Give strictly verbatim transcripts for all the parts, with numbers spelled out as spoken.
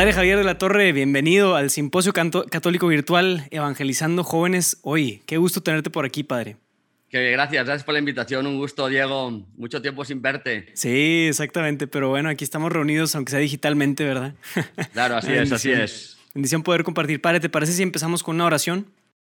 Padre Javier de la Torre, bienvenido al Simposio Canto- Católico Virtual Evangelizando Jóvenes Hoy. Qué gusto tenerte por aquí, Padre. Que gracias, gracias por la invitación. Un gusto, Diego. Mucho tiempo sin verte. Sí, exactamente. Pero bueno, aquí estamos reunidos, aunque sea digitalmente, ¿verdad? Claro, así es, así es. Bendición poder compartir. Padre, ¿te parece si empezamos con una oración?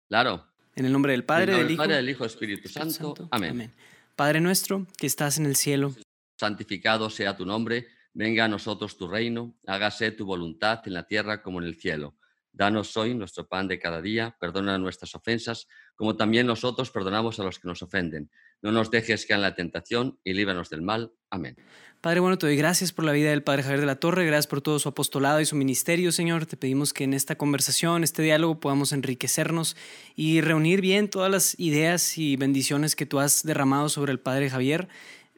Claro. En el nombre del Padre, nombre del, del Hijo, Padre, del Hijo, Espíritu Santo. Santo. Amén. Amén. Padre nuestro, que estás en el cielo, santificado sea tu nombre. Venga a nosotros tu reino, hágase tu voluntad en la tierra como en el cielo. Danos hoy nuestro pan de cada día, perdona nuestras ofensas, como también nosotros perdonamos a los que nos ofenden. No nos dejes caer en la tentación y líbranos del mal. Amén. Padre, bueno, te doy gracias por la vida del Padre Javier de la Torre, gracias por todo su apostolado y su ministerio, Señor. Te pedimos que en esta conversación, este diálogo, podamos enriquecernos y reunir bien todas las ideas y bendiciones que tú has derramado sobre el Padre Javier.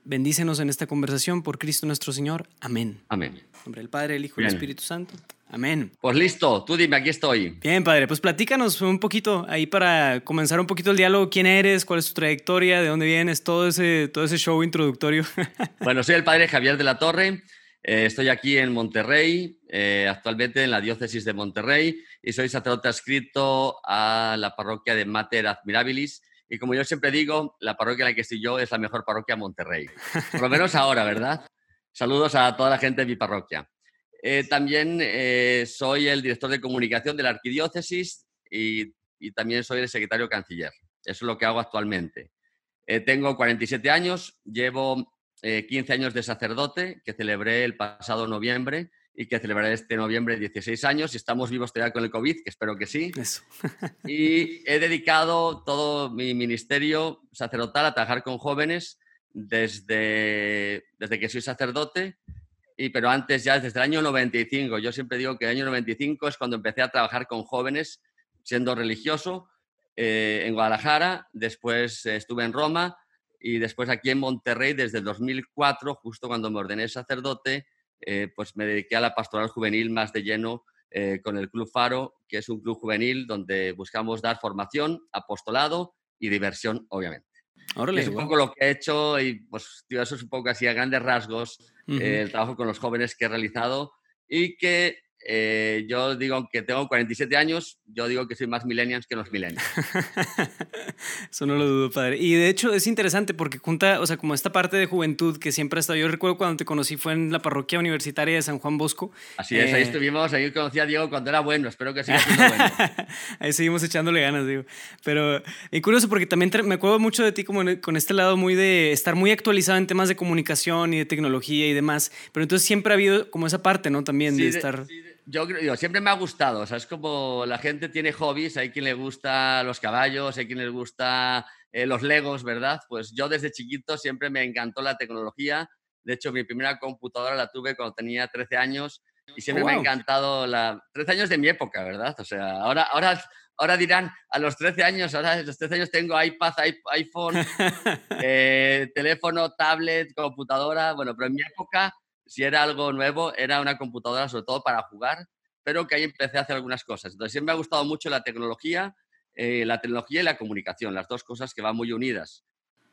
Bendícenos en esta conversación por Cristo nuestro Señor. Amén. Amén. En nombre del Padre, el Hijo y el Espíritu Santo. Amén. Pues listo, tú dime, aquí estoy. Bien, Padre, pues platícanos un poquito ahí para comenzar un poquito el diálogo. ¿Quién eres? ¿Cuál es tu trayectoria? ¿De dónde vienes? Todo ese, todo ese show introductorio. Bueno, soy el Padre Javier de la Torre. Eh, estoy aquí en Monterrey, eh, actualmente en la Diócesis de Monterrey, y soy sacerdote adscrito a la parroquia de Mater Admirabilis. Y como yo siempre digo, la parroquia en la que estoy yo es la mejor parroquia de Monterrey. Por lo menos ahora, ¿verdad? Saludos a toda la gente de mi parroquia. Eh, también eh, soy el director de comunicación de la arquidiócesis y, y también soy el secretario canciller. Eso es lo que hago actualmente. Eh, tengo cuarenta y siete años, llevo eh, quince años de sacerdote, que celebré el pasado noviembre y que celebraré este noviembre dieciséis años, y estamos vivos todavía con el COVID, que espero que sí. Eso. Y he dedicado todo mi ministerio sacerdotal a trabajar con jóvenes desde, desde que soy sacerdote, y, pero antes ya desde el año noventa y cinco. Yo siempre digo que el año noventa y cinco es cuando empecé a trabajar con jóvenes siendo religioso eh, en Guadalajara, después estuve en Roma y después aquí en Monterrey desde el dos mil cuatro, justo cuando me ordené sacerdote. Eh, pues me dediqué a la pastoral juvenil más de lleno eh, con el Club Faro, que es un club juvenil donde buscamos dar formación, apostolado y diversión, obviamente. Órale, es un wow. poco lo que he hecho y pues tío, eso es un poco así a grandes rasgos uh-huh. eh, el trabajo con los jóvenes que he realizado y que eh, yo digo que tengo cuarenta y siete años, yo digo que soy más millennials que los millennials. Eso no lo dudo, padre. Y de hecho es interesante porque junta, o sea, como esta parte de juventud que siempre ha estado. Yo recuerdo cuando te conocí fue en la parroquia universitaria de San Juan Bosco. Así eh... es, ahí estuvimos, ahí conocí a Diego cuando era bueno, espero que siga siendo bueno. Ahí seguimos echándole ganas, digo. Pero es curioso porque también tra- me acuerdo mucho de ti como en, con este lado muy de estar muy actualizado en temas de comunicación y de tecnología y demás. Pero entonces siempre ha habido como esa parte, ¿no? También sí, de, de estar... Sí, de... Yo creo, siempre me ha gustado, o sea, es como la gente tiene hobbies, hay quien le gusta los caballos, hay quien le gusta eh, los Legos, ¿verdad? Pues yo desde chiquito siempre me encantó la tecnología, de hecho mi primera computadora la tuve cuando tenía trece años y siempre oh, wow. me ha encantado, la trece años de mi época, ¿verdad? O sea, ahora, ahora, ahora dirán, a los trece años, ahora a los trece años tengo iPad, iPhone, eh, teléfono, tablet, computadora, bueno, pero en mi época... Si era algo nuevo, era una computadora sobre todo para jugar, pero que ahí empecé a hacer algunas cosas. Entonces, siempre me ha gustado mucho la tecnología, eh, la tecnología y la comunicación, las dos cosas que van muy unidas.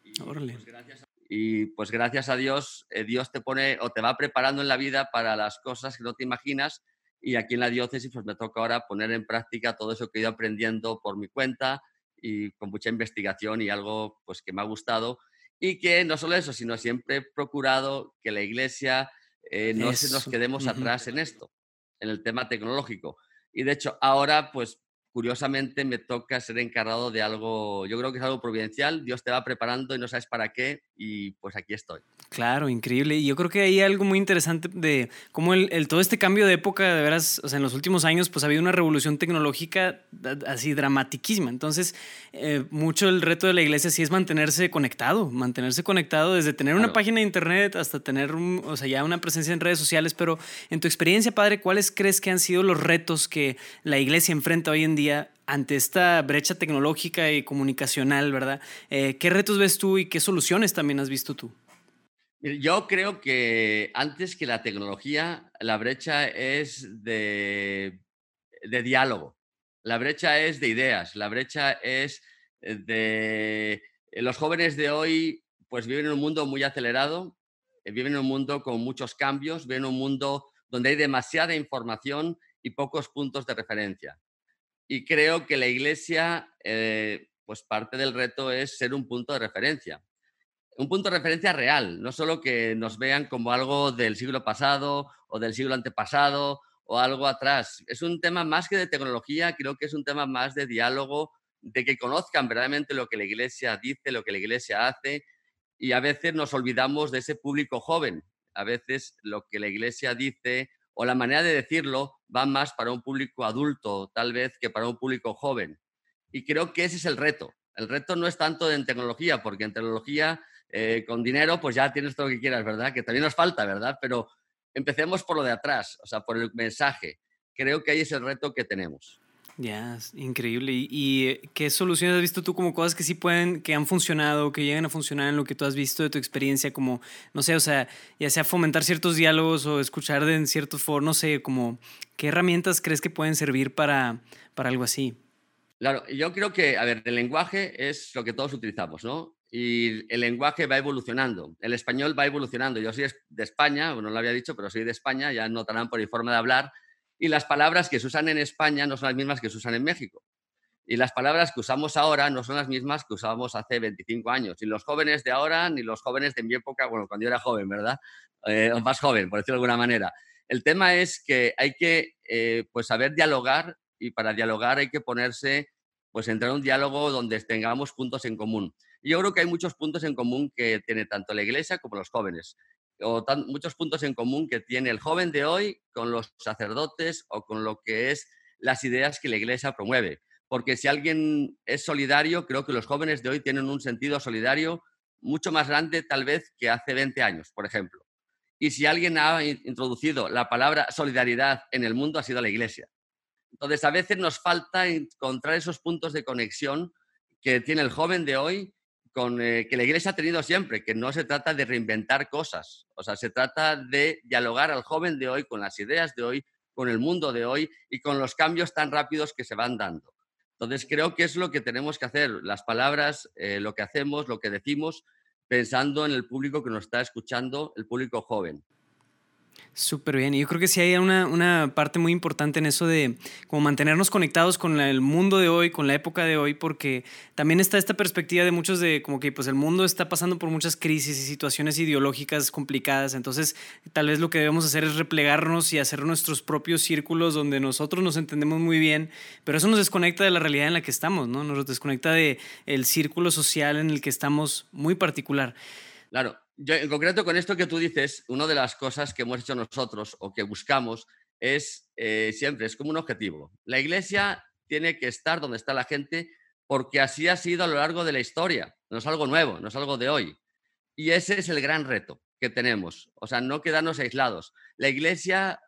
Y, Órale. Pues, gracias a, y pues gracias a Dios, eh, Dios te pone o te va preparando en la vida para las cosas que no te imaginas. Y aquí en la diócesis pues me toca ahora poner en práctica todo eso que he ido aprendiendo por mi cuenta y con mucha investigación y algo pues que me ha gustado. Y que no solo eso, sino siempre he procurado que la Iglesia... Eh, no se nos quedemos uh-huh. atrás en esto, en el tema tecnológico. Y de hecho, ahora, pues, curiosamente me toca ser encargado de algo, yo creo que es algo providencial, Dios te va preparando y no sabes para qué, y pues aquí estoy. Claro, increíble. Y yo creo que hay algo muy interesante de cómo el, el, todo este cambio de época, de veras, o sea, en los últimos años, pues ha habido una revolución tecnológica así dramatiquísima. Entonces, eh, mucho el reto de la iglesia sí es mantenerse conectado, mantenerse conectado desde tener claro. una página de internet hasta tener, un, o sea, ya una presencia en redes sociales. Pero en tu experiencia, padre, ¿cuáles crees que han sido los retos que la iglesia enfrenta hoy en día ante esta brecha tecnológica y comunicacional, ¿verdad? Eh, ¿Qué retos ves tú y qué soluciones también has visto tú? Yo creo que antes que la tecnología, la brecha es de, de diálogo, la brecha es de ideas, la brecha es de... Los jóvenes de hoy pues viven en un mundo muy acelerado, viven en un mundo con muchos cambios, viven en un mundo donde hay demasiada información y pocos puntos de referencia. Y creo que la Iglesia, eh, pues parte del reto es ser un punto de referencia. Un punto de referencia real, no solo que nos vean como algo del siglo pasado o del siglo antepasado o algo atrás. Es un tema más que de tecnología, creo que es un tema más de diálogo, de que conozcan verdaderamente lo que la Iglesia dice, lo que la Iglesia hace, y a veces nos olvidamos de ese público joven. A veces lo que la Iglesia dice o la manera de decirlo va más para un público adulto, tal vez, que para un público joven. Y creo que ese es el reto. El reto no es tanto en tecnología, porque en tecnología, eh, con dinero, pues ya tienes todo lo que quieras, ¿verdad? Que también nos falta, ¿verdad? Pero empecemos por lo de atrás, o sea, por el mensaje. Creo que ahí es el reto que tenemos. Ya, yes, increíble. ¿Y qué soluciones has visto tú como cosas que sí pueden, que han funcionado, que llegan a funcionar en lo que tú has visto de tu experiencia, como, no sé, o sea, ya sea fomentar ciertos diálogos o escuchar en ciertos foros, no sé, como, ¿qué herramientas crees que pueden servir para, para algo así? Claro, yo creo que, a ver, el lenguaje es lo que todos utilizamos, ¿no? Y el lenguaje va evolucionando, el español va evolucionando. Yo soy de España, bueno, no lo había dicho, pero soy de España, ya notarán por mi forma de hablar. Y las palabras que se usan en España no son las mismas que se usan en México. Y las palabras que usamos ahora no son las mismas que usábamos hace veinticinco años. Ni los jóvenes de ahora, ni los jóvenes de mi época, bueno, cuando yo era joven, ¿verdad? Eh, o más joven, por decirlo de alguna manera. El tema es que hay que eh, pues saber dialogar, y para dialogar hay que ponerse, pues entrar en un diálogo donde tengamos puntos en común. Y yo creo que hay muchos puntos en común que tiene tanto la Iglesia como los jóvenes. o tan, muchos puntos en común que tiene el joven de hoy con los sacerdotes o con lo que es las ideas que la Iglesia promueve. Porque si alguien es solidario, creo que los jóvenes de hoy tienen un sentido solidario mucho más grande tal vez que hace veinte años, por ejemplo. Y si alguien ha introducido la palabra solidaridad en el mundo, ha sido la Iglesia. Entonces, a veces nos falta encontrar esos puntos de conexión que tiene el joven de hoy Con, eh, que la Iglesia ha tenido siempre, que no se trata de reinventar cosas, o sea, se trata de dialogar al joven de hoy con las ideas de hoy, con el mundo de hoy y con los cambios tan rápidos que se van dando. Entonces, creo que es lo que tenemos que hacer, las palabras, eh, lo que hacemos, lo que decimos, pensando en el público que nos está escuchando, el público joven. Súper bien. Y yo creo que sí hay una, una parte muy importante en eso de como mantenernos conectados con la, el mundo de hoy, con la época de hoy, porque también está esta perspectiva de muchos de como que pues el mundo está pasando por muchas crisis y situaciones ideológicas complicadas. Entonces, tal vez lo que debemos hacer es replegarnos y hacer nuestros propios círculos donde nosotros nos entendemos muy bien, pero eso nos desconecta de la realidad en la que estamos, ¿no? Nos desconecta de el círculo social en el que estamos muy particular. Claro. Yo, en concreto, con esto que tú dices, una de las cosas que hemos hecho nosotros o que buscamos es eh, siempre, es como un objetivo. La Iglesia tiene que estar donde está la gente porque así ha sido a lo largo de la historia. No es algo nuevo, no es algo de hoy. Y ese es el gran reto que tenemos. O sea, no quedarnos aislados. La Iglesia,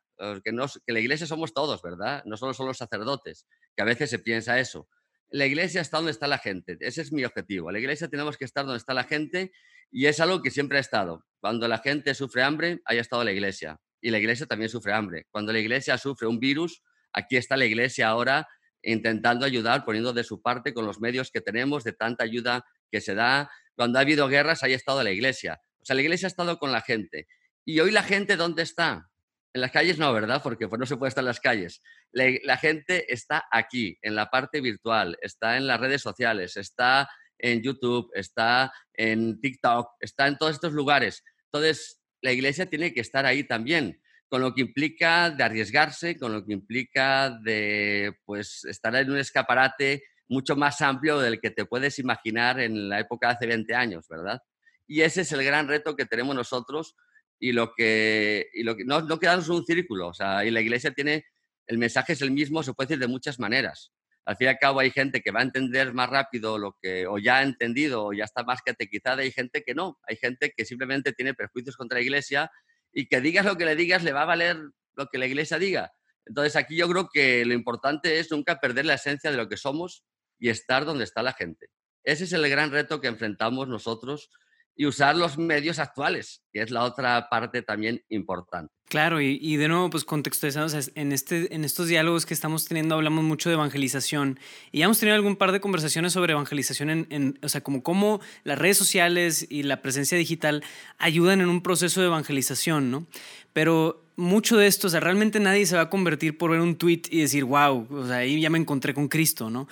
que, nos, que la Iglesia somos todos, ¿verdad? No solo son los sacerdotes, que a veces se piensa eso. La Iglesia está donde está la gente. Ese es mi objetivo. La Iglesia tenemos que estar donde está la gente. Y es algo que siempre ha estado. Cuando la gente sufre hambre, ahí ha estado la Iglesia. Y la Iglesia también sufre hambre. Cuando la Iglesia sufre un virus, aquí está la Iglesia ahora intentando ayudar, poniendo de su parte con los medios que tenemos, de tanta ayuda que se da. Cuando ha habido guerras, ahí ha estado la Iglesia. O sea, la Iglesia ha estado con la gente. Y hoy la gente, ¿dónde está? En las calles no, ¿verdad? Porque pues, no se puede estar en las calles. La, la gente está aquí, en la parte virtual, está en las redes sociales, está en YouTube, está en TikTok, está en todos estos lugares. Entonces, la Iglesia tiene que estar ahí también, con lo que implica de arriesgarse, con lo que implica de pues, estar en un escaparate mucho más amplio del que te puedes imaginar en la época de hace veinte años, ¿verdad? Y ese es el gran reto que tenemos nosotros y lo que, y lo que no, no quedarnos en un círculo. O sea, y la Iglesia tiene, el mensaje es el mismo, se puede decir de muchas maneras. Al fin y al cabo hay gente que va a entender más rápido lo que o ya ha entendido o ya está más catequizada, hay gente que no, hay gente que simplemente tiene prejuicios contra la Iglesia y que digas lo que le digas le va a valer lo que la Iglesia diga. Entonces aquí yo creo que lo importante es nunca perder la esencia de lo que somos y estar donde está la gente. Ese es el gran reto que enfrentamos nosotros y usar los medios actuales, que es la otra parte también importante. Claro, y, y de nuevo, pues contextualizándose en, este, en estos diálogos que estamos teniendo, hablamos mucho de evangelización y ya hemos tenido algún par de conversaciones sobre evangelización, en, en, o sea, como cómo las redes sociales y la presencia digital ayudan en un proceso de evangelización, ¿no? Pero mucho de esto, o sea, realmente nadie se va a convertir por ver un tweet y decir, wow, o sea, ahí ya me encontré con Cristo, ¿no?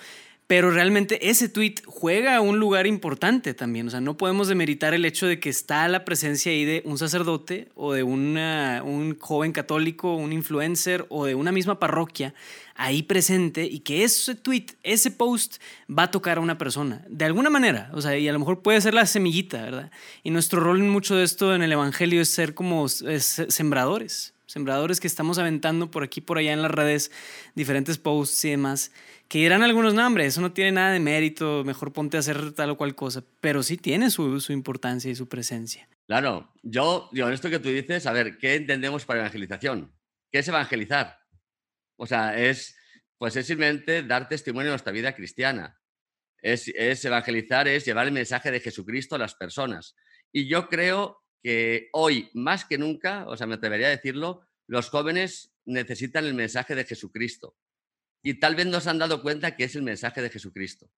Pero realmente ese tweet juega un lugar importante también. O sea, no podemos demeritar el hecho de que está la presencia ahí de un sacerdote o de una, un joven católico, un influencer o de una misma parroquia ahí presente y que ese tweet, ese post va a tocar a una persona de alguna manera. O sea, y a lo mejor puede ser la semillita, ¿verdad? Y nuestro rol en mucho de esto en el Evangelio es ser como es sembradores. Sembradores que estamos aventando por aquí, por allá en las redes, diferentes posts y demás, que dirán algunos, no, hombre, eso no tiene nada de mérito, mejor ponte a hacer tal o cual cosa, pero sí tiene su, su importancia y su presencia. Claro, yo, digo, en esto que tú dices, a ver, ¿qué entendemos para evangelización? ¿Qué es evangelizar? O sea, es, pues es simplemente dar testimonio de nuestra vida cristiana. Es, es evangelizar, es llevar el mensaje de Jesucristo a las personas. Y yo creo que hoy, más que nunca, o sea, me atrevería a decirlo, los jóvenes necesitan el mensaje de Jesucristo. Y tal vez no se han dado cuenta que es el mensaje de Jesucristo.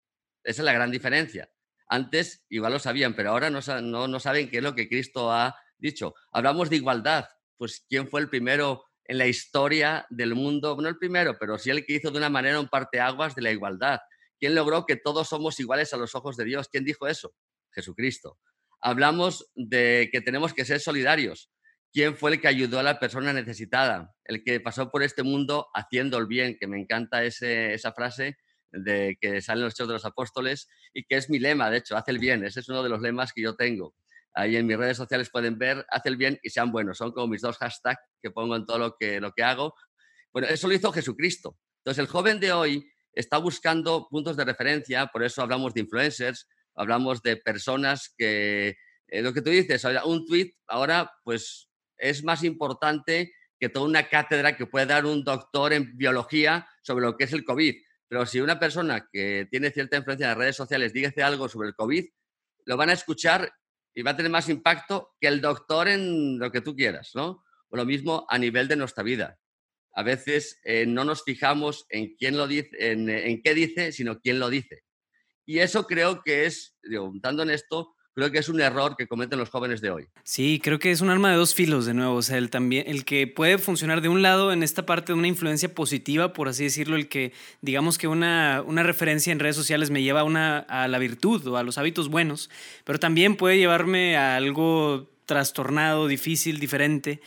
Esa es la gran diferencia. Antes igual lo sabían, pero ahora no, no, no saben qué es lo que Cristo ha dicho. Hablamos de igualdad. Pues, ¿quién fue el primero en la historia del mundo? No el primero, pero sí el que hizo de una manera un parteaguas de la igualdad. ¿Quién logró que todos somos iguales a los ojos de Dios? ¿Quién dijo eso? Jesucristo. Hablamos de que tenemos que ser solidarios. ¿Quién fue el que ayudó a la persona necesitada? El que pasó por este mundo haciendo el bien, que me encanta ese, esa frase de que sale en los Hechos de los Apóstoles y que es mi lema, de hecho, haz el bien. Ese es uno de los lemas que yo tengo. Ahí en mis redes sociales pueden ver, haz el bien y sean buenos. Son como mis dos hashtags que pongo en todo lo que, lo que hago. Bueno, eso lo hizo Jesucristo. Entonces, el joven de hoy está buscando puntos de referencia, por eso hablamos de influencers, hablamos de personas que, eh, lo que tú dices, un tuit ahora pues es más importante que toda una cátedra que puede dar un doctor en biología sobre lo que es el COVID. Pero si una persona que tiene cierta influencia en las redes sociales dice algo sobre el COVID, lo van a escuchar y va a tener más impacto que el doctor en lo que tú quieras, ¿no? O lo mismo a nivel de nuestra vida. A veces eh, no nos fijamos en quién lo dice, en, en qué dice, sino quién lo dice. Y eso creo que es, preguntando en esto, creo que es un error que cometen los jóvenes de hoy. Sí, creo que es un arma de dos filos de nuevo. O sea, el, también, el que puede funcionar de un lado en esta parte de una influencia positiva, por así decirlo, el que digamos que una, una referencia en redes sociales me lleva a, una, a la virtud o a los hábitos buenos, pero también puede llevarme a algo trastornado, difícil, diferente,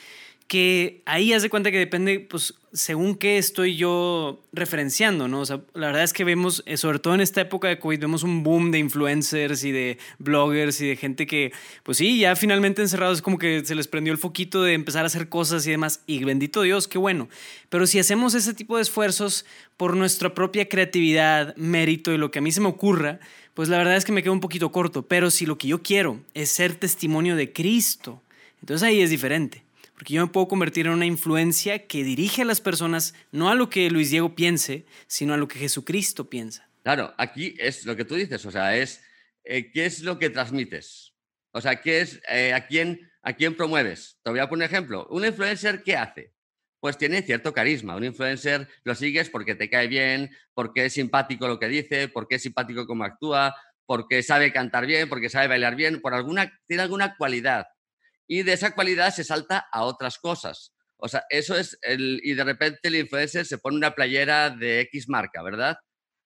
que ahí haz de cuenta que depende, pues, según qué estoy yo referenciando, ¿no? O sea, la verdad es que vemos, sobre todo en esta época de COVID, vemos un boom de influencers y de bloggers y de gente que, pues sí, ya finalmente encerrados es como que se les prendió el foquito de empezar a hacer cosas y demás. Y bendito Dios, qué bueno. Pero si hacemos ese tipo de esfuerzos por nuestra propia creatividad, mérito y lo que a mí se me ocurra, pues la verdad es que me quedo un poquito corto. Pero si lo que yo quiero es ser testimonio de Cristo, entonces ahí es diferente. Porque yo me puedo convertir en una influencia que dirige a las personas no a lo que Luis Diego piense, sino a lo que Jesucristo piensa. Claro, aquí es lo que tú dices, o sea, es eh, qué es lo que transmites, o sea, qué es, eh, a, quién, a quién promueves. Te voy a poner un ejemplo. ¿Un influencer qué hace? Pues tiene cierto carisma. Un influencer lo sigues porque te cae bien, porque es simpático lo que dice, porque es simpático cómo actúa, porque sabe cantar bien, porque sabe bailar bien, por alguna, tiene alguna cualidad. Y de esa cualidad se salta a otras cosas. O sea, eso es... El, y de repente el influencer se pone una playera de X marca, ¿verdad?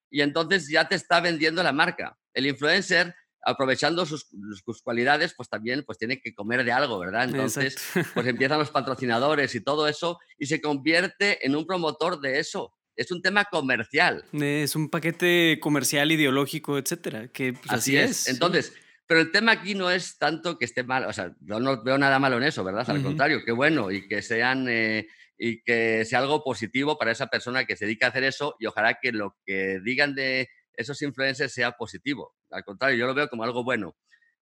Y entonces ya te está vendiendo la marca. El influencer, aprovechando sus, sus cualidades, pues también pues tiene que comer de algo, ¿verdad? Entonces, exacto, pues empiezan los patrocinadores y todo eso y se convierte en un promotor de eso. Es un tema comercial. Es un paquete comercial, ideológico, etcétera. Que, pues, así, así es. es. Entonces... Pero el tema aquí no es tanto que esté mal, o sea, yo no veo nada malo en eso, ¿verdad? Al uh-huh. contrario, qué bueno, y que sean eh, y que sea algo positivo para esa persona que se dedica a hacer eso, y ojalá que lo que digan de esos influencers sea positivo. Al contrario, yo lo veo como algo bueno.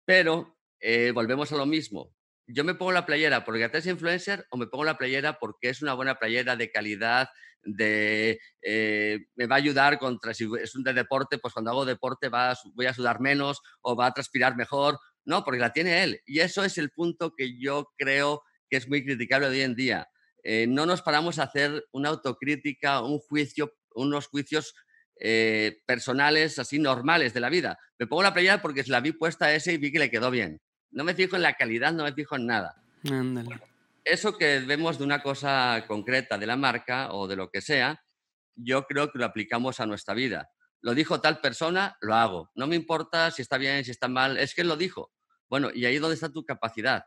Pero eh, volvemos a lo mismo. Yo me pongo la playera porque es influencer o me pongo la playera porque es una buena playera de calidad, de eh, me va a ayudar contra, si es un de deporte, pues cuando hago deporte va, voy a sudar menos o va a transpirar mejor. No, porque la tiene él. Y eso es el punto que yo creo que es muy criticable hoy en día. Eh, no nos paramos a hacer una autocrítica, un juicio, unos juicios eh, personales así normales de la vida. Me pongo la playera porque la vi puesta a ese y vi que le quedó bien. No me fijo en la calidad, no me fijo en nada. Ándale. Bueno, eso que vemos de una cosa concreta, de la marca o de lo que sea, yo creo que lo aplicamos a nuestra vida. Lo dijo tal persona, lo hago. No me importa si está bien, si está mal, es que él lo dijo. Bueno, y ahí es donde está tu capacidad.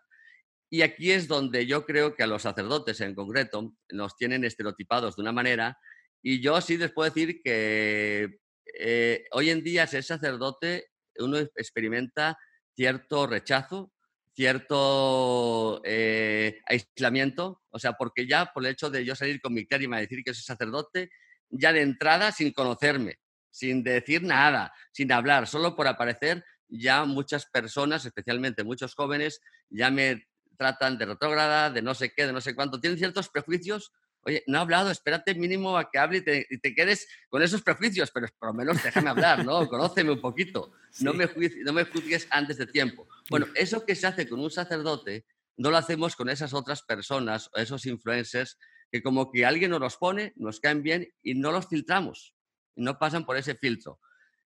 Y aquí es donde yo creo que a los sacerdotes en concreto nos tienen estereotipados de una manera, y yo sí les puedo decir que eh, hoy en día ser sacerdote uno experimenta cierto rechazo, cierto eh, aislamiento, o sea, porque ya por el hecho de yo salir con mi clérima a decir que soy sacerdote, ya de entrada sin conocerme, sin decir nada, sin hablar, solo por aparecer, ya muchas personas, especialmente muchos jóvenes, ya me tratan de retrógrada, de no sé qué, de no sé cuánto, tienen ciertos prejuicios. Oye, no ha hablado, espérate mínimo a que hable y te, y te quedes con esos prejuicios, pero por lo menos déjame hablar, ¿no? Conóceme un poquito, sí. no, me juzgues, no me juzgues antes de tiempo. Bueno, eso que se hace con un sacerdote no lo hacemos con esas otras personas o esos influencers que como que alguien nos los pone, nos caen bien y no los filtramos, no pasan por ese filtro.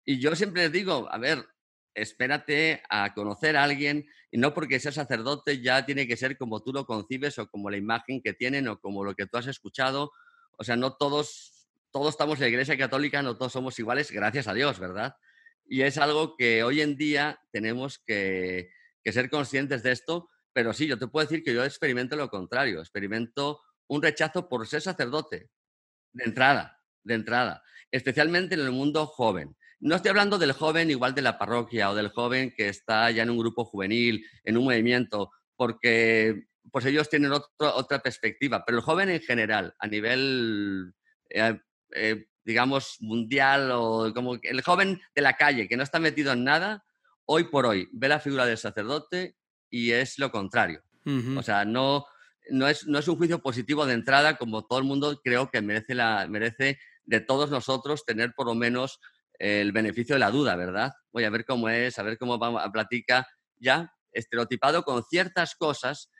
Y yo siempre les digo, a ver, espérate a conocer a alguien, y no porque seas sacerdote ya tiene que ser como tú lo concibes o como la imagen que tienen o como lo que tú has escuchado. O sea, no todos, todos estamos en la Iglesia Católica, no todos somos iguales, gracias a Dios, ¿verdad? Y es algo que hoy en día tenemos que, que ser conscientes de esto, pero sí, yo te puedo decir que yo experimento lo contrario, experimento un rechazo por ser sacerdote, de entrada, de entrada, especialmente en el mundo joven. No estoy hablando del joven igual de la parroquia o del joven que está ya en un grupo juvenil, en un movimiento, porque pues ellos tienen otro, otra perspectiva. Pero el joven en general, a nivel, eh, eh, digamos, mundial, o como el joven de la calle que no está metido en nada, hoy por hoy ve la figura del sacerdote y es lo contrario. Uh-huh. O sea, no, no, es, no es un juicio positivo de entrada, como todo el mundo creo que merece, la, merece de todos nosotros tener por lo menos el beneficio de la duda, ¿verdad? Voy a ver cómo es, a ver cómo va, platica, ya estereotipado con ciertas cosas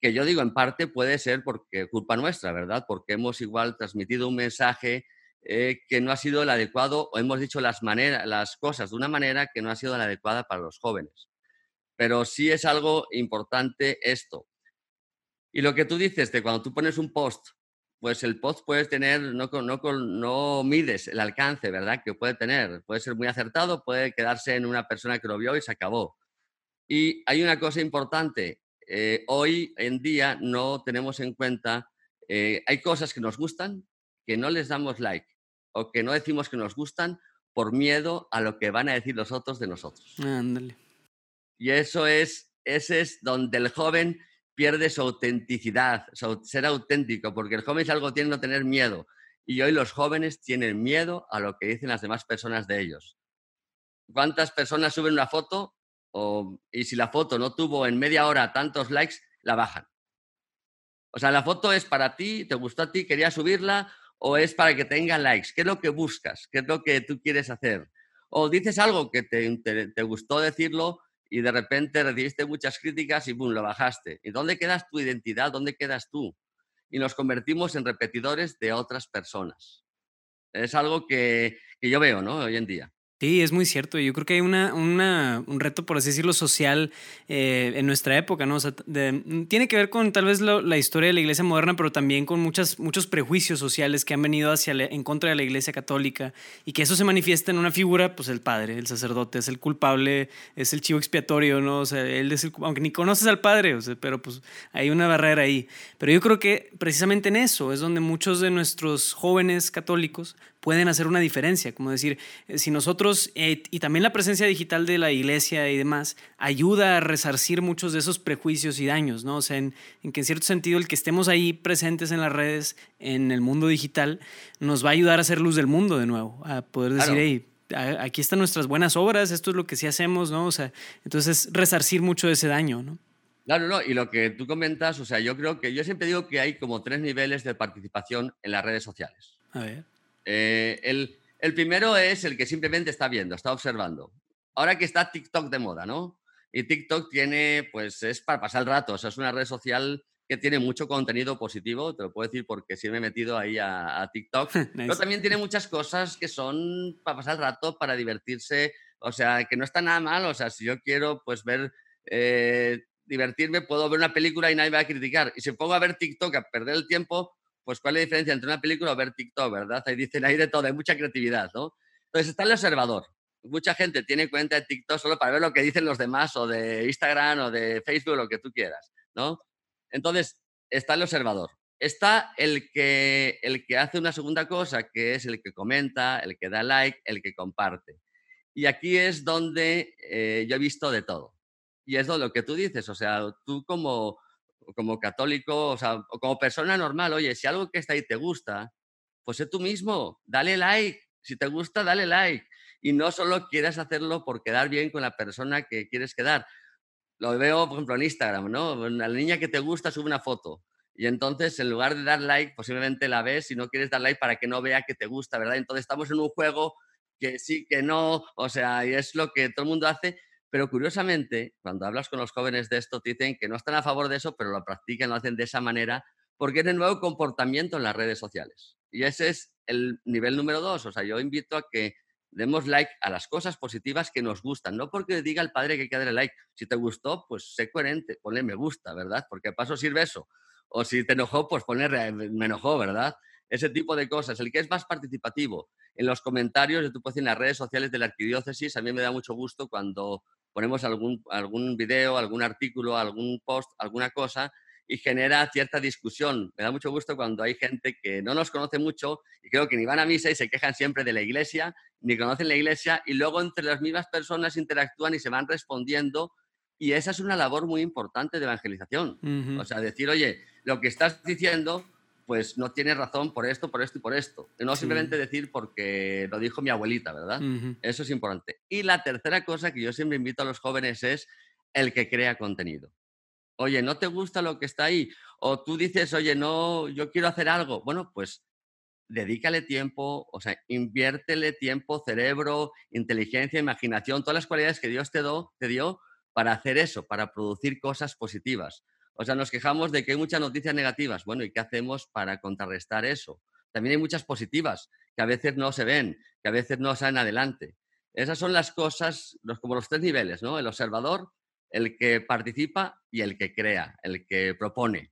que yo digo en parte puede ser porque culpa nuestra, ¿verdad? Porque hemos igual transmitido un mensaje eh, que no ha sido el adecuado, o hemos dicho las, manera, las cosas de una manera que no ha sido la adecuada para los jóvenes. Pero sí es algo importante esto. Y lo que tú dices de cuando tú pones un post, pues el post puedes tener, no, no, no mides el alcance, ¿verdad?, que puede tener. Puede ser muy acertado, puede quedarse en una persona que lo vio y se acabó. Y hay una cosa importante. Eh, hoy en día no tenemos en cuenta, eh, hay cosas que nos gustan, que no les damos like o que no decimos que nos gustan por miedo a lo que van a decir los otros de nosotros. Ándale. Y eso es, ese es donde el joven pierde su autenticidad, su ser auténtico, porque el joven es algo tiene no tener miedo, y hoy los jóvenes tienen miedo a lo que dicen las demás personas de ellos. ¿Cuántas personas suben una foto o, y si la foto no tuvo en media hora tantos likes, la bajan? O sea, la foto es para ti, te gustó a ti, querías subirla, o es para que tenga likes. ¿Qué es lo que buscas? ¿Qué es lo que tú quieres hacer? O dices algo que te, te, te gustó decirlo, y de repente recibiste muchas críticas y ¡pum!, lo bajaste. ¿Y dónde quedas tu identidad? ¿Dónde quedas tú? Y nos convertimos en repetidores de otras personas. Es algo que, que yo veo, ¿no?, hoy en día. Sí, es muy cierto. Yo creo que hay una, una, un reto, por así decirlo, social eh, en nuestra época, ¿no? O sea, de, tiene que ver con tal vez lo, la historia de la Iglesia moderna, pero también con muchas, muchos prejuicios sociales que han venido hacia la, en contra de la Iglesia católica, y que eso se manifiesta en una figura, pues el padre, el sacerdote, es el culpable, es el chivo expiatorio, ¿no? O sea, él es el, aunque ni conoces al padre, o sea, pero pues hay una barrera ahí. Pero yo creo que precisamente en eso es donde muchos de nuestros jóvenes católicos pueden hacer una diferencia, como decir, si nosotros, eh, y también la presencia digital de la Iglesia y demás, ayuda a resarcir muchos de esos prejuicios y daños, ¿no? O sea, en, en que en cierto sentido el que estemos ahí presentes en las redes, en el mundo digital, nos va a ayudar a hacer luz del mundo de nuevo, a poder decir, claro, hey, aquí están nuestras buenas obras, esto es lo que sí hacemos, ¿no? O sea, entonces resarcir mucho de ese daño, ¿no? Claro, no, y lo que tú comentas, o sea, yo creo que, yo siempre digo que hay como tres niveles de participación en las redes sociales. A ver. Eh, el, el primero es el que simplemente está viendo, está observando. Ahora que está TikTok de moda, ¿no? Y TikTok tiene, pues es para pasar el rato, o sea, es una red social que tiene mucho contenido positivo, te lo puedo decir porque sí me he metido ahí a, a TikTok, nice. Pero también tiene muchas cosas que son para pasar el rato, para divertirse, o sea, que no está nada mal, o sea, si yo quiero pues ver eh, divertirme, puedo ver una película y nadie me va a criticar. Y si pongo a ver TikTok a perder el tiempo, pues ¿cuál es la diferencia entre una película o ver TikTok, verdad? Ahí dicen, hay de todo, hay mucha creatividad, ¿no? Entonces está el observador. Mucha gente tiene cuenta de TikTok solo para ver lo que dicen los demás, o de Instagram o de Facebook, lo que tú quieras, ¿no? Entonces está el observador. Está el que, el que hace una segunda cosa, que es el que comenta, el que da like, el que comparte. Y aquí es donde eh, yo he visto de todo. Y es lo que tú dices, o sea, tú como, como católico, o sea, como persona normal, oye, si algo que está ahí te gusta, pues sé tú mismo, dale like. Si te gusta, dale like. Y no solo quieras hacerlo por quedar bien con la persona que quieres quedar. Lo veo, por ejemplo, en Instagram, ¿no? La niña que te gusta sube una foto. Y entonces, en lugar de dar like, posiblemente la ves y no quieres dar like para que no vea que te gusta, ¿verdad? Entonces estamos en un juego que sí, que no, o sea, y es lo que todo el mundo hace. Pero curiosamente, cuando hablas con los jóvenes de esto, te dicen que no están a favor de eso, pero lo practican, lo hacen de esa manera, porque es el nuevo comportamiento en las redes sociales. Y ese es el nivel número dos. O sea, yo invito a que demos like a las cosas positivas que nos gustan. No porque diga el padre que hay que darle like. Si te gustó, pues sé coherente, ponle me gusta, ¿verdad? Porque a paso sirve eso. O si te enojó, pues ponle me enojó, ¿verdad? Ese tipo de cosas. El que es más participativo en los comentarios, yo te puedo decir en las redes sociales de la arquidiócesis, a mí me da mucho gusto cuando ponemos algún, algún video, algún artículo, algún post, alguna cosa, y genera cierta discusión. Me da mucho gusto cuando hay gente que no nos conoce mucho y creo que ni van a misa y se quejan siempre de la iglesia, ni conocen la iglesia, y luego entre las mismas personas interactúan y se van respondiendo, y esa es una labor muy importante de evangelización. Uh-huh. O sea, decir, oye, lo que estás diciendo, pues no tienes razón por esto, por esto y por esto. Y no sí. simplemente decir porque lo dijo mi abuelita, ¿verdad? Uh-huh. Eso es importante. Y la tercera cosa que yo siempre invito a los jóvenes es el que crea contenido. Oye, ¿no te gusta lo que está ahí? O tú dices, oye, no, yo quiero hacer algo. Bueno, pues dedícale tiempo, o sea, inviértele tiempo, cerebro, inteligencia, imaginación, todas las cualidades que Dios te, do, te dio para hacer eso, para producir cosas positivas. O sea, nos quejamos de que hay muchas noticias negativas. Bueno, ¿y qué hacemos para contrarrestar eso? También hay muchas positivas que a veces no se ven, que a veces no salen adelante. Esas son las cosas, los, como los tres niveles, ¿no? El observador, el que participa y el que crea, el que propone.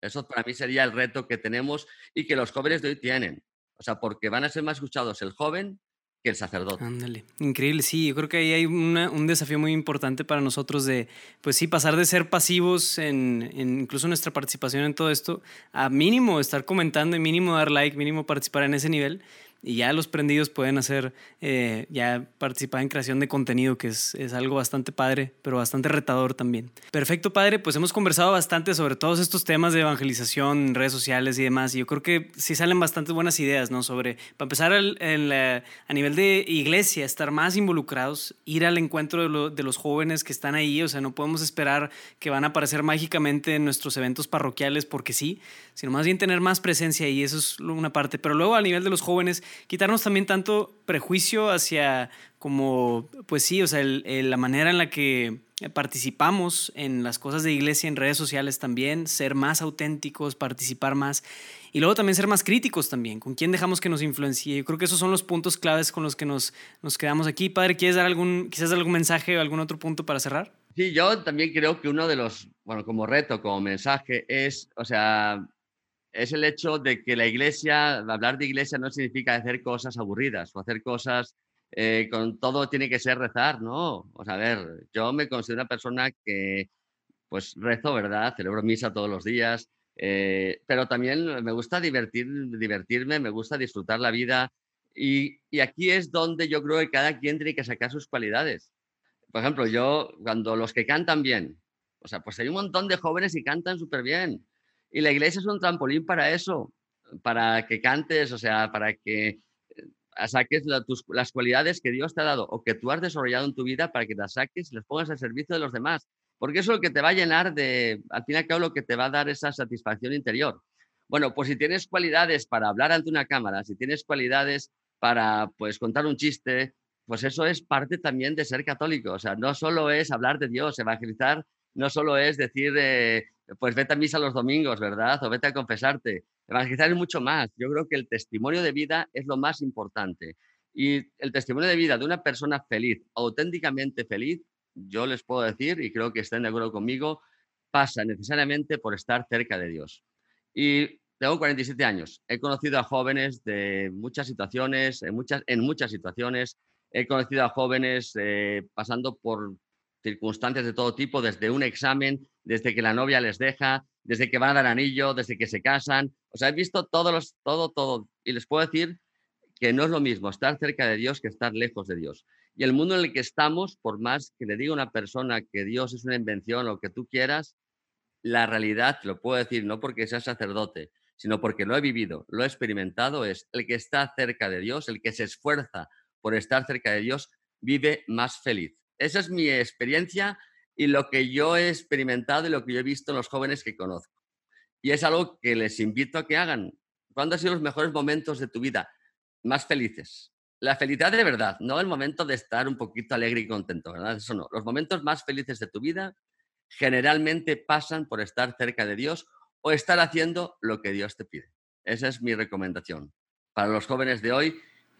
Eso para mí sería el reto que tenemos y que los jóvenes de hoy tienen. O sea, porque van a ser más escuchados el joven que el sacerdote. Ándale, increíble. Sí, yo creo que ahí hay una, un desafío muy importante para nosotros de, pues sí, pasar de ser pasivos en, en incluso nuestra participación en todo esto, a mínimo estar comentando, mínimo dar like, mínimo participar en ese nivel. Y ya los prendidos pueden hacer, eh, ya participar en creación de contenido, que es, es algo bastante padre, pero bastante retador también. Perfecto, padre. Pues hemos conversado bastante sobre todos estos temas de evangelización, redes sociales y demás. Y yo creo que sí salen bastantes buenas ideas, ¿no? Sobre, para empezar, el, el, a nivel de iglesia, estar más involucrados, ir al encuentro de, lo, de los jóvenes que están ahí. O sea, no podemos esperar que van a aparecer mágicamente en nuestros eventos parroquiales porque sí, sino más bien tener más presencia ahí. Eso es una parte. Pero luego, a nivel de los jóvenes, quitarnos también tanto prejuicio hacia como, pues sí, o sea, el, el, la manera en la que participamos en las cosas de iglesia, en redes sociales también, ser más auténticos, participar más. Y luego también ser más críticos también, con quién dejamos que nos influencie. Yo creo que esos son los puntos claves con los que nos, nos quedamos aquí. Padre, ¿quieres dar algún, quizás algún mensaje o algún otro punto para cerrar? Sí, yo también creo que uno de los, bueno, como reto, como mensaje es, o sea, es el hecho de que la iglesia, hablar de iglesia no significa hacer cosas aburridas o hacer cosas eh, con todo tiene que ser rezar, ¿no? O sea, a ver, yo me considero una persona que pues rezo, ¿verdad? Celebro misa todos los días, eh, pero también me gusta divertir, divertirme, me gusta disfrutar la vida y, y aquí es donde yo creo que cada quien tiene que sacar sus cualidades. Por ejemplo, yo, cuando los que cantan bien, o sea, pues hay un montón de jóvenes que cantan súper bien. Y la iglesia es un trampolín para eso, para que cantes, o sea, para que saques la, tus, las cualidades que Dios te ha dado o que tú has desarrollado en tu vida para que las saques y las pongas al servicio de los demás. Porque eso es lo que te va a llenar de, al fin y al cabo, lo que te va a dar esa satisfacción interior. Bueno, pues si tienes cualidades para hablar ante una cámara, si tienes cualidades para, pues, contar un chiste, pues eso es parte también de ser católico. O sea, no solo es hablar de Dios, evangelizar, no solo es decir, eh, pues vete a misa los domingos, ¿verdad? O vete a confesarte. Evangelizar es mucho más. Yo creo que el testimonio de vida es lo más importante. Y el testimonio de vida de una persona feliz, auténticamente feliz, yo les puedo decir, y creo que están de acuerdo conmigo, pasa necesariamente por estar cerca de Dios. Y tengo cuarenta y siete años, he conocido a jóvenes de muchas situaciones, en muchas, en muchas situaciones, he conocido a jóvenes eh, pasando por circunstancias de todo tipo, desde un examen, desde que la novia les deja, desde que van a dar anillo, desde que se casan. O sea, he visto todos los, todo, todo. Y les puedo decir que no es lo mismo estar cerca de Dios que estar lejos de Dios. Y el mundo en el que estamos, por más que le diga a una persona que Dios es una invención o lo que tú quieras, la realidad, te lo puedo decir, no porque seas sacerdote, sino porque lo he vivido, lo he experimentado, es el que está cerca de Dios, el que se esfuerza por estar cerca de Dios, vive más feliz. Esa es mi experiencia y lo que yo he experimentado y lo que yo he visto en los jóvenes que conozco. Y es algo que les invito a que hagan. ¿Cuándo han sido los mejores momentos de tu vida? Más felices. La felicidad de verdad, no el momento de estar un poquito alegre y contento, ¿verdad? Eso no. Los momentos más felices de tu vida generalmente pasan por estar cerca de Dios o estar haciendo lo que Dios te pide. Esa es mi recomendación. Para los jóvenes de hoy,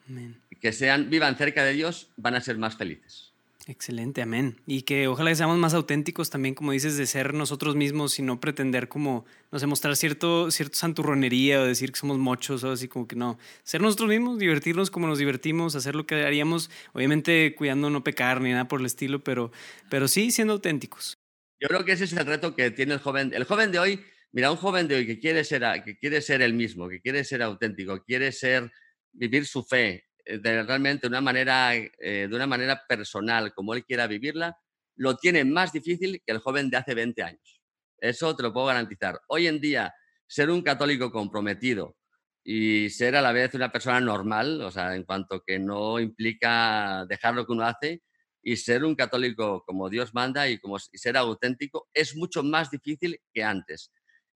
amén, que sean, vivan cerca de Dios, van a ser más felices. Excelente, amén. Y que ojalá que seamos más auténticos también, como dices, de ser nosotros mismos y no pretender como, no sé, mostrar cierto, cierto santurronería o decir que somos mochos o así, como que no. Ser nosotros mismos, divertirnos como nos divertimos, hacer lo que haríamos, obviamente cuidando no pecar ni nada por el estilo, pero, pero sí siendo auténticos. Yo creo que ese es el reto que tiene el joven. El joven de hoy, mira, un joven de hoy que quiere ser, que quiere ser el mismo, que quiere ser auténtico, quiere ser, vivir su fe, de realmente una manera, eh, de una manera personal, como él quiera vivirla, lo tiene más difícil que el joven de hace veinte años. Eso te lo puedo garantizar. Hoy en día, ser un católico comprometido y ser a la vez una persona normal, o sea, en cuanto que no implica dejar lo que uno hace, y ser un católico como Dios manda y, como, y ser auténtico, es mucho más difícil que antes.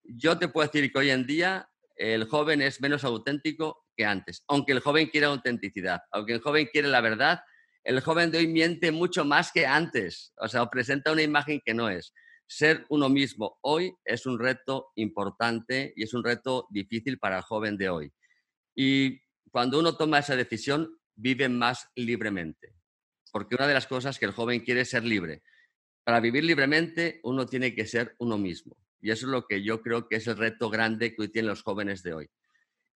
Yo te puedo decir que hoy en día el joven es menos auténtico que antes, aunque el joven quiere autenticidad, aunque el joven quiere la verdad, el joven de hoy miente mucho más que antes, o sea, presenta una imagen que no es. Ser uno mismo hoy es un reto importante y es un reto difícil para el joven de hoy. Y cuando uno toma esa decisión, vive más libremente, porque una de las cosas que el joven quiere es ser libre. Para vivir libremente, uno tiene que ser uno mismo. Y eso es lo que yo creo que es el reto grande que hoy tienen los jóvenes de hoy.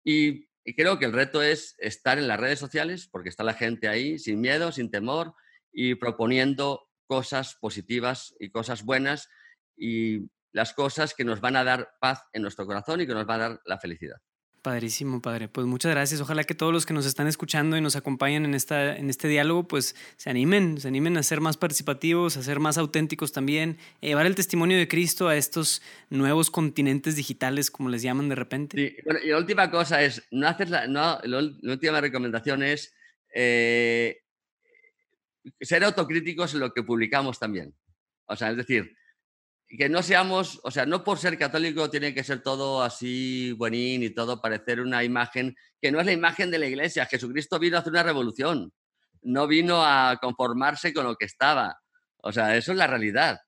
Y Y creo que el reto es estar en las redes sociales, porque está la gente ahí sin miedo, sin temor y proponiendo cosas positivas y cosas buenas y las cosas que nos van a dar paz en nuestro corazón y que nos van a dar la felicidad. Padrísimo, padre. Pues muchas gracias. Ojalá que todos los que nos están escuchando y nos acompañan en, esta, en este diálogo, pues se animen, se animen a ser más participativos, a ser más auténticos también, llevar el testimonio de Cristo a estos nuevos continentes digitales, como les llaman de repente. Sí, bueno, y la última cosa es, no haces la, no, la última recomendación es eh, ser autocríticos en lo que publicamos también. O sea, es decir, que no seamos, o sea, no por ser católico tiene que ser todo así buenín y todo parecer una imagen que no es la imagen de la Iglesia. Jesucristo vino a hacer una revolución, no vino a conformarse con lo que estaba. O sea, eso es la realidad.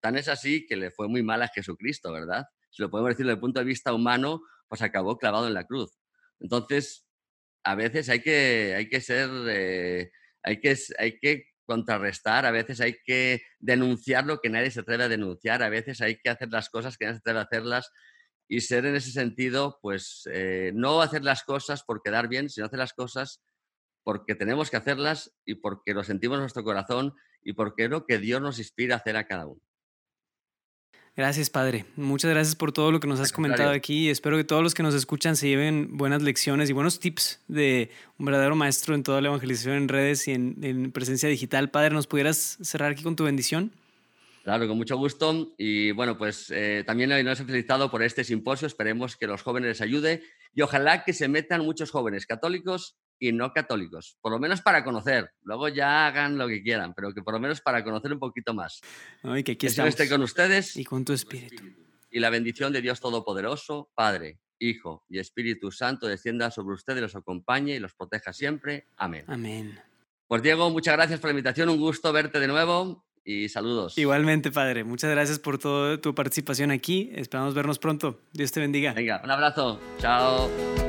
Tan es así que le fue muy mal a Jesucristo, ¿verdad? Si lo podemos decir desde el punto de vista humano, pues acabó clavado en la cruz. Entonces, a veces hay que, hay que ser, eh, hay que, hay que contrarrestar, a veces hay que denunciar lo que nadie se atreve a denunciar, a veces hay que hacer las cosas que nadie se atreve a hacerlas y ser en ese sentido, pues eh, no hacer las cosas por quedar bien, sino hacer las cosas porque tenemos que hacerlas y porque lo sentimos en nuestro corazón y porque es lo que Dios nos inspira a hacer a cada uno. Gracias, padre. Muchas gracias por todo lo que nos has comentado aquí. Espero que todos los que nos escuchan se lleven buenas lecciones y buenos tips de un verdadero maestro en toda la evangelización en redes y en, en presencia digital. Padre, ¿nos pudieras cerrar aquí con tu bendición? Claro, con mucho gusto. Y bueno, pues eh, también hoy nos he felicitado por este simposio. Esperemos que los jóvenes les ayude y ojalá que se metan muchos jóvenes católicos y no católicos, por lo menos para conocer, luego ya hagan lo que quieran, pero que por lo menos para conocer un poquito más. Ay, que aquí estamos. Esté con ustedes y con tu espíritu. Y la bendición de Dios Todopoderoso, Padre, Hijo y Espíritu Santo descienda sobre ustedes, los acompañe y los proteja siempre. Amén. Amén. Pues Diego, muchas gracias por la invitación, un gusto verte de nuevo y saludos. Igualmente, padre, muchas gracias por toda tu participación aquí, esperamos vernos pronto. Dios te bendiga. Venga, un abrazo. Chao.